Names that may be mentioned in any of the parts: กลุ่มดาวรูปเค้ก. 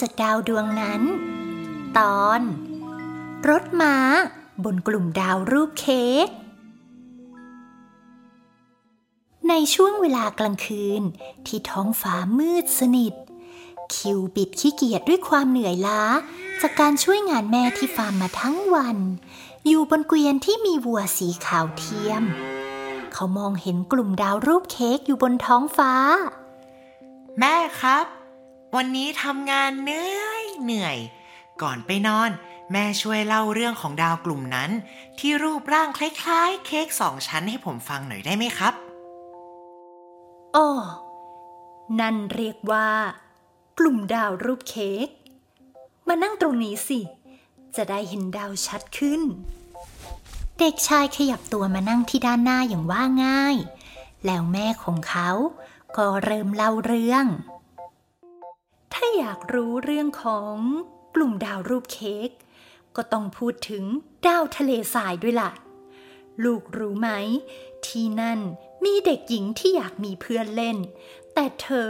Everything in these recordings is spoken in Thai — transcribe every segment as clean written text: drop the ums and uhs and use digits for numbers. จากดาวดวงนั้นตอนรถม้าบนกลุ่มดาวรูปเค้กในช่วงเวลากลางคืนที่ท้องฟ้ามืดสนิทคิวบิดขี้เกียจด้วยความเหนื่อยล้าจากการช่วยงานแม่ที่ฟาร์มมาทั้งวันอยู่บนเกวียนที่มีวัวสีขาวเทียมเขามองเห็นกลุ่มดาวรูปเค้กอยู่บนท้องฟ้าแม่ครับวันนี้ทำงานเหนื่อยก่อนไปนอนแม่ช่วยเล่าเรื่องของดาวกลุ่มนั้นที่รูปร่างคล้ายๆเค้ก2ชั้นให้ผมฟังหน่อยได้ไหมครับอ๋อนั่นเรียกว่ากลุ่มดาวรูปเค้กมานั่งตรงนี้สิจะได้เห็นดาวชัดขึ้นเด็กชายขยับตัวมานั่งที่ด้านหน้าอย่างว่าง่ายแล้วแม่ของเขาก็เริ่มเล่าเรื่องถ้าอยากรู้เรื่องของกลุ่มดาวรูปเค้กก็ต้องพูดถึงดาวทะเลทรายด้วยล่ะลูกรู้ไหมที่นั่นมีเด็กหญิงที่อยากมีเพื่อนเล่นแต่เธอ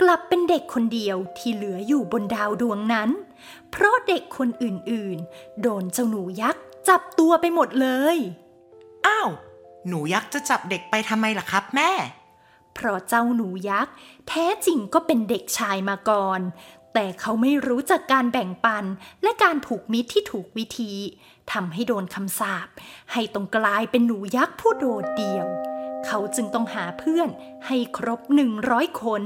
กลับเป็นเด็กคนเดียวที่เหลืออยู่บนดาวดวงนั้นเพราะเด็กคนอื่นๆโดนเจ้าหนูยักษ์จับตัวไปหมดเลยอ้าวหนูยักษ์จะจับเด็กไปทำไมล่ะครับแม่เพราะเจ้าหนูยักษ์แท้จริงก็เป็นเด็กชายมาก่อนแต่เขาไม่รู้จักการแบ่งปันและการผูกมิตรที่ถูกวิธีทำให้โดนคำสาปให้ต้องกลายเป็นหนูยักษ์ผู้โดดเดี่ยวเขาจึงต้องหาเพื่อนให้ครบ100คน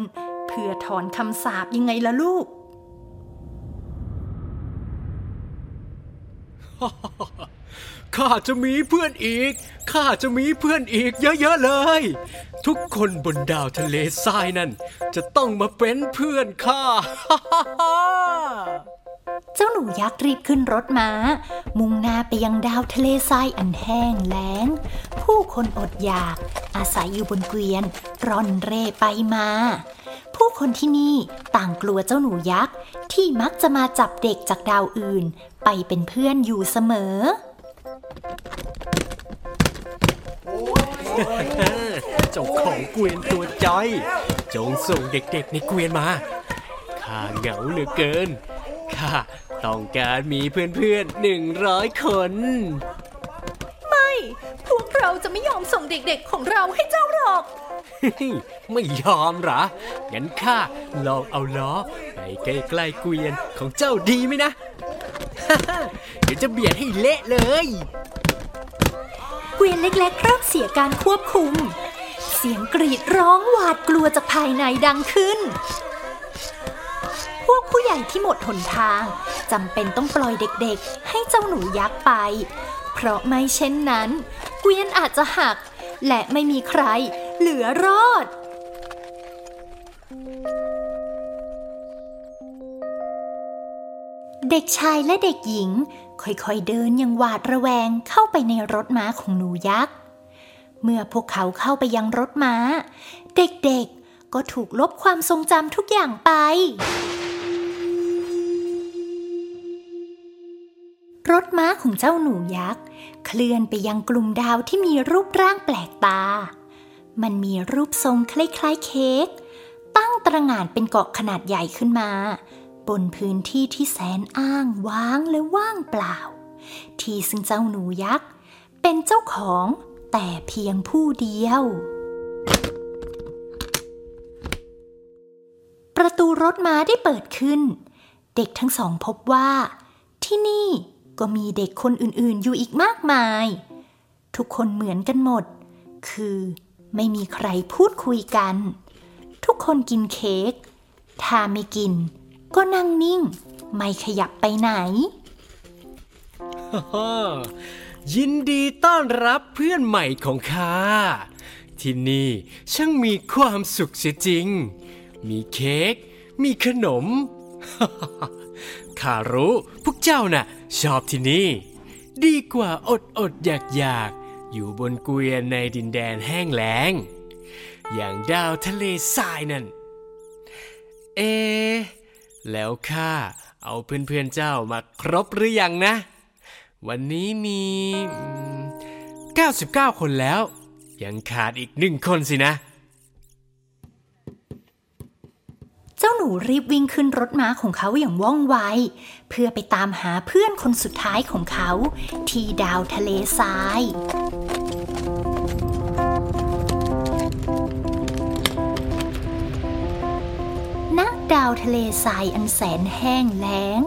เพื่อถอนคำสาปยังไงล่ะลูก ข้าจะมีเพื่อนอีกเยอะๆเลยทุกคนบนดาวทะเลทรายนั่นจะต้องมาเป็นเพื่อนข้า เจ้าหนูยักษ์รีบขึ้นรถม้ามุ่งหน้าไปยังดาวทะเลทรายอันแห้งแล้งผู้คนอดอยากอาศัยอยู่บนเกวียนร่อนเร่ไปมาผู้คนที่นี่ต่างกลัวเจ้าหนูยักษ์ที่มักจะมาจับเด็กจากดาวอื่นไปเป็นเพื่อนอยู่เสมอเจ้าของเกวียนตัวจ้อยจงส่งเด็กๆในเกวียนมาข้าเหงาเหลือเกินข้าต้องการมีเพื่อนๆ100คนไม่พวกเราจะไม่ยอมส่งเด็กๆของเราให้เจ้าหรอกไม่ยอมหรองั้นข้าลองเอาล้อไปใกล้ๆเกวียนของเจ้าดีไหมนะเดี๋ยวจะเบียดให้เละเลยเกวียนเล็กๆเริ่มเสียการควบคุมเสียงกรีดร้องหวาดกลัวจากภายในดังขึ้นพวกผู้ใหญ่ที่หมดหนทางจำเป็นต้องปล่อยเด็กๆให้เจ้าหนูยักษ์ไปเพราะไม่เช่นนั้นเกวียนอาจจะหักและไม่มีใครเหลือรอดเด็กชายและเด็กหญิงค่อยๆเดินอย่างหวาดระแวงเข้าไปในรถม้าของหนูยักษ์เมื่อพวกเขาเข้าไปยังรถม้าเด็กๆก็ถูกลบความทรงจำทุกอย่างไปรถม้าของเจ้าหนูยักษ์เคลื่อนไปยังกลุ่มดาวที่มีรูปร่างแปลกตามันมีรูปทรงคล้ายๆเค้กตั้งตระหง่านเป็นเกาะขนาดใหญ่ขึ้นมาบนพื้นที่ที่แสนอ้างว้างและว่างเปล่าที่ซึ่งเจ้าหนูยักษ์เป็นเจ้าของแต่เพียงผู้เดียวประตูรถม้าได้เปิดขึ้นเด็กทั้งสองพบว่าที่นี่ก็มีเด็กคนอื่นๆอยู่อีกมากมายทุกคนเหมือนกันหมดคือไม่มีใครพูดคุยกันทุกคนกินเค้กถ้าไม่กินก็นั่งนิ่งไม่ขยับไปไหนยินดีต้อนรับเพื่อนใหม่ของข้าที่นี่ช่างมีความสุขเสียจริงมีเค้กมีขนมข้ารู้พวกเจ้าน่ะชอบที่นี่ดีกว่าอดอยากอยู่บนเกวียนในดินแดนแห้งแล้งอย่างดาวทะเลทรายนั่นแล้วข้าเอาเพื่อนๆเจ้ามาครบหรือยังนะวันนี้มี99คนแล้วยังขาดอีก1คนสินะเจ้าหนู รีบวิ่งขึ้นรถม้าของเขาอย่างว่องไวเพื่อไปตามหาเพื่อนคนสุดท้ายของเขาที่ดาวทะเลทรายณดาวทะเลทรายอันแสนแห้งแล้ง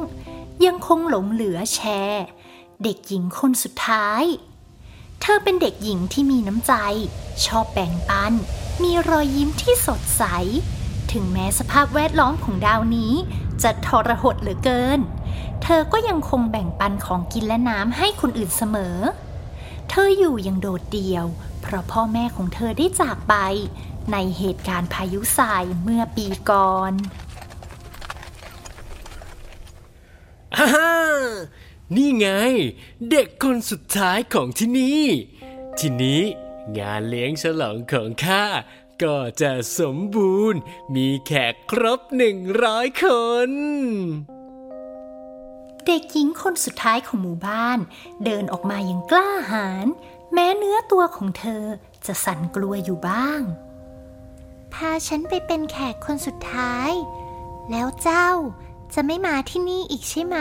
ยังคงหลงเหลือแชเด็กหญิงคนสุดท้ายเธอเป็นเด็กหญิงที่มีน้ำใจชอบแบ่งปันมีรอยยิ้มที่สดใสถึงแม้สภาพแวดล้อมของดาวนี้จะทรหดเหลือเกินเธอก็ยังคงแบ่งปันของกินและน้ำให้คนอื่นเสมอเธออยู่อย่างโดดเดี่ยวเพราะพ่อแม่ของเธอได้จากไปในเหตุการณ์พายุทรายเมื่อปีก่อนนี่ไงเด็กคนสุดท้ายของที่นี่ทีนี้งานเลี้ยงฉลองของข้าก็จะสมบูรณ์มีแขกครบ100 คนเด็กหญิงคนสุดท้ายของหมู่บ้านเดินออกมาอย่างกล้าหาญแม้เนื้อตัวของเธอจะสั่นกลัวอยู่บ้างพาฉันไปเป็นแขกคนสุดท้ายแล้วเจ้าจะไม่มาที่นี่อีกใช่ไหม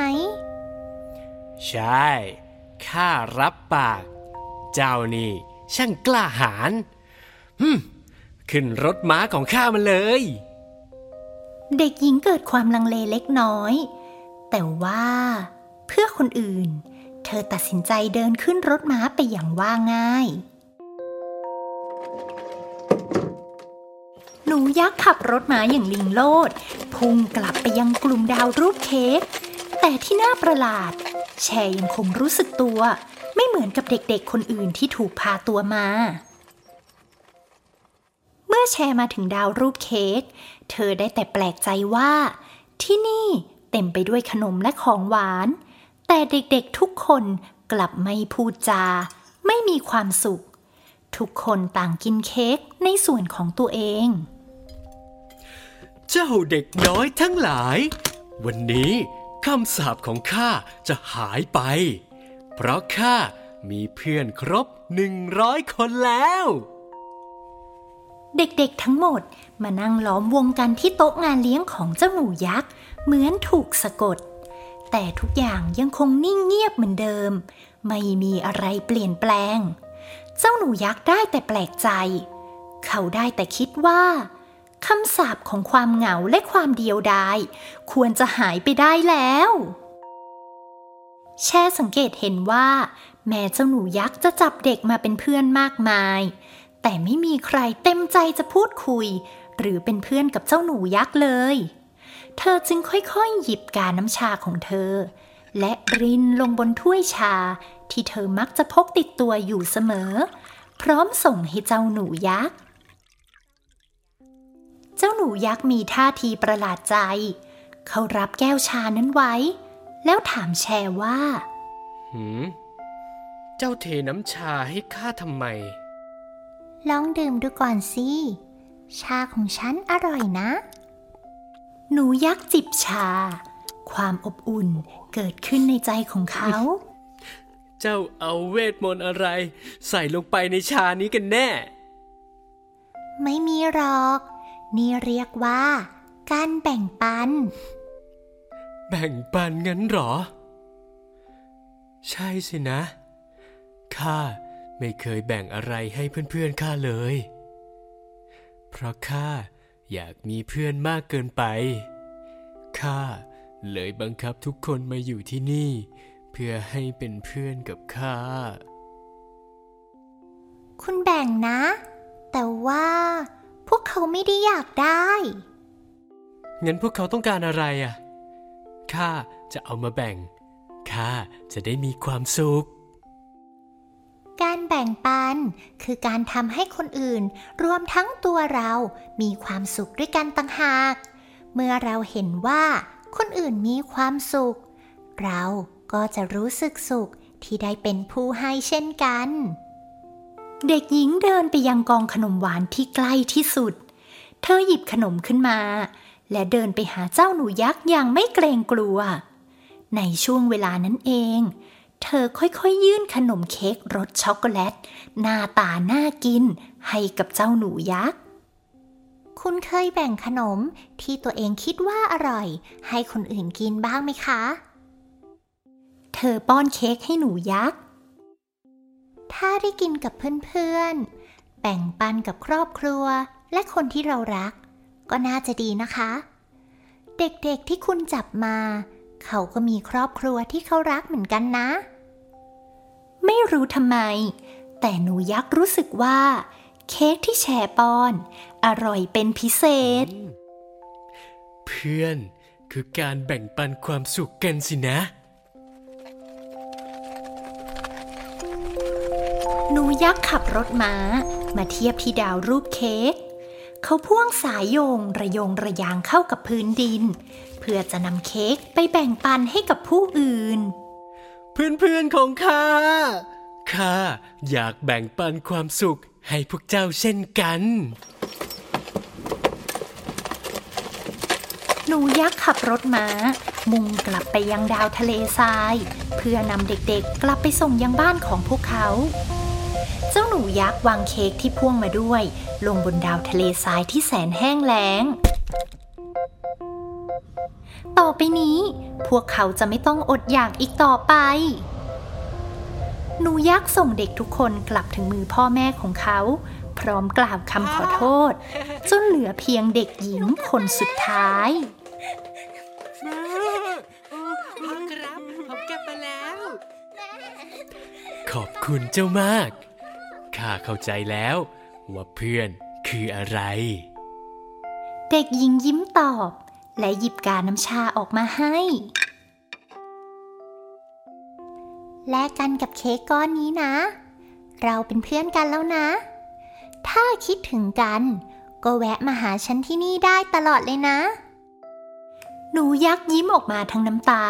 ใช่ข้ารับปากเจ้านี่ช่างกล้าหาญขึ้นรถม้าของข้ามาเลยเด็กหญิงเกิดความลังเลเล็กน้อยแต่ว่าเพื่อคนอื่นเธอตัดสินใจเดินขึ้นรถม้าไปอย่างว่าง่ายหนูยักษ์ขับรถม้าอย่างลิงโลดพุ่งกลับไปยังกลุ่มดาวรูปเค้กแต่ที่น่าประหลาดแชยังคงรู้สึกตัวไม่เหมือนกับเด็กๆคนอื่นที่ถูกพาตัวมาเมื่อแชมาถึงดาวรูปเค้กเธอได้แต่แปลกใจว่าที่นี่เต็มไปด้วยขนมและของหวานแต่เด็กๆทุกคนกลับไม่พูดจาไม่มีความสุขทุกคนต่างกินเค้กในส่วนของตัวเองเจ้าเด็กน้อยทั้งหลายวันนี้คำสาปของข้าจะหายไปเพราะข้ามีเพื่อนครบ100 คนแล้วเด็กๆทั้งหมดมานั่งล้อมวงกันที่โต๊ะงานเลี้ยงของเจ้าหนูยักษ์เหมือนถูกสะกดแต่ทุกอย่างยังคงนิ่งเงียบเหมือนเดิมไม่มีอะไรเปลี่ยนแปลงเจ้าหนูยักษ์ได้แต่แปลกใจเขาได้แต่คิดว่าคำสาปของความเหงาและความเดียวดายควรจะหายไปได้แล้วแช่สังเกตเห็นว่าแม้เจ้าหนูยักษ์จะจับเด็กมาเป็นเพื่อนมากมายแต่ไม่มีใครเต็มใจจะพูดคุยหรือเป็นเพื่อนกับเจ้าหนูยักษ์เลยเธอจึงค่อยๆหยิบกาน้ำชาของเธอและรินลงบนถ้วยชาที่เธอมักจะพกติดตัวอยู่เสมอพร้อมส่งให้เจ้าหนูยักษ์เจ้าหนูยักษ์มีท่าทีประหลาดใจเขารับแก้วชานั้นไว้แล้วถามแชว่าเจ้าเทน้ำชาให้ข้าทำไมลองดื่มดูก่อนสิชาของฉันอร่อยนะหนูยักษ์จิบชาความอบอุ่นเกิดขึ้นในใจของเขาเจ้าเอาเวทมนต์อะไรใส่ลงไปในชานี้กันแน่ไม่มีหรอกนี่เรียกว่าการแบ่งปันงั้นหรอใช่สินะข้าไม่เคยแบ่งอะไรให้เพื่อนๆข้าเลยเพราะข้าอยากมีเพื่อนมากเกินไปข้าเลยบังคับทุกคนมาอยู่ที่นี่เพื่อให้เป็นเพื่อนกับข้าคุณแบ่งนะแต่ว่าพวกเขาไม่ได้อยากได้งั้นพวกเขาต้องการอะไรอ่ะข้าจะเอามาแบ่งข้าจะได้มีความสุขการแบ่งปันคือการทำให้คนอื่นรวมทั้งตัวเรามีความสุขด้วยกันต่างหากเมื่อเราเห็นว่าคนอื่นมีความสุขเราก็จะรู้สึกสุขที่ได้เป็นผู้ให้เช่นกันเด็กหญิงเดินไปยังกองขนมหวานที่ใกล้ที่สุดเธอหยิบขนมขึ้นมาและเดินไปหาเจ้าหนูยักษ์อย่างไม่เกรงกลัวในช่วงเวลานั้นเองเธอค่อยๆยื่นขนมเค้กรสช็อกโกแลตหน้าตาน่ากินให้กับเจ้าหนูยักษ์ คุณเคยแบ่งขนมที่ตัวเองคิดว่าอร่อยให้คนอื่นกินบ้างไหมคะเธอป้อนเค้กให้หนูยักษ์ถ้าได้กินกับเพื่อนๆแบ่งปันกับครอบครัวและคนที่เรารักก็น่าจะดีนะคะเด็กๆที่คุณจับมาเขาก็มีครอบครัวที่เขารักเหมือนกันนะไม่รู้ทำไมแต่หนูยักษ์รู้สึกว่าเค้กที่แชร์ป้อนอร่อยเป็นพิเศษเพื่อนคือการแบ่งปันความสุขกันสินะหนูยักษ์ขับรถม้ามาเทียบที่ดาวรูปเค้กเขาพ่วงสายโยงระยงระยางเข้ากับพื้นดินเพื่อจะนำเค้กไปแบ่งปันให้กับผู้อื่นเพื่อนๆของข้าอยากแบ่งปันความสุขให้พวกเจ้าเช่นกันหนูยักษ์ขับรถม้ามุ่งกลับไปยังดาวทะเลทรายเพื่อนำเด็กๆกลับไปส่งยังบ้านของพวกเขาเจ้าหนูยักษ์วางเค้กที่พ่วงมาด้วยลงบนดาวทะเลทรายที่แสนแห้งแล้งต่อไปนี้พวกเขาจะไม่ต้องอดอยากอีกต่อไปหนูยักษ์ส่งเด็กทุกคนกลับถึงมือพ่อแม่ของเขาพร้อมกล่าวคำขอโทษจนเหลือเพียงเด็กหญิงคนสุดท้ายพ่อครับผมกลับมาแล้วขอบคุณเจ้ามากข้าเข้าใจแล้วว่าเพื่อนคืออะไรเด็กหญิงยิ้มตอบและหยิบกาน้ำชาออกมาให้แลกกันกับเค้กก้อนนี้นะเราเป็นเพื่อนกันแล้วนะถ้าคิดถึงกันก็แวะมาหาฉันที่นี่ได้ตลอดเลยนะหนูยักษ์ยิ้มออกมาทั้งน้ำตา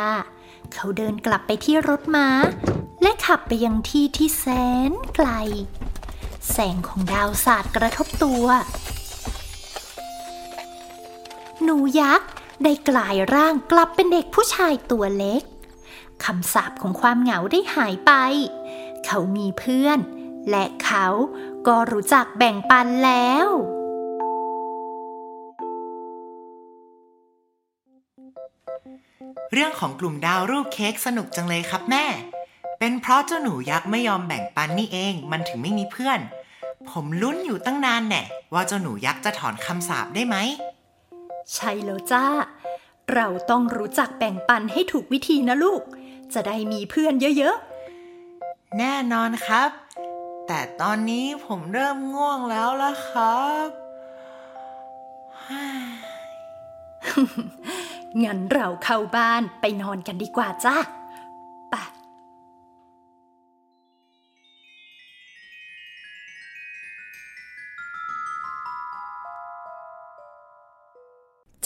เขาเดินกลับไปที่รถม้าและขับไปยังที่ที่แสนไกลแสงของดาวสาดกระทบตัวหนูยักษ์ได้กลายร่างกลับเป็นเด็กผู้ชายตัวเล็กคำสาปของความเหงาได้หายไปเขามีเพื่อนและเขาก็รู้จักแบ่งปันแล้วเรื่องของกลุ่มดาวรูปเค้กสนุกจังเลยครับแม่เป็นเพราะเจ้าหนูยักษ์ไม่ยอมแบ่งปันนี่เองมันถึงไม่มีเพื่อนผมลุ้นอยู่ตั้งนานแน่ว่าเจ้าหนูยักษ์จะถอนคำสาปได้ไหมใช่แล้วจ้าเราต้องรู้จักแบ่งปันให้ถูกวิธีนะลูกจะได้มีเพื่อนเยอะๆแน่นอนครับแต่ตอนนี้ผมเริ่มง่วงแล้วล่ะครับงั้นเราเข้าบ้านไปนอนกันดีกว่าจ้าไป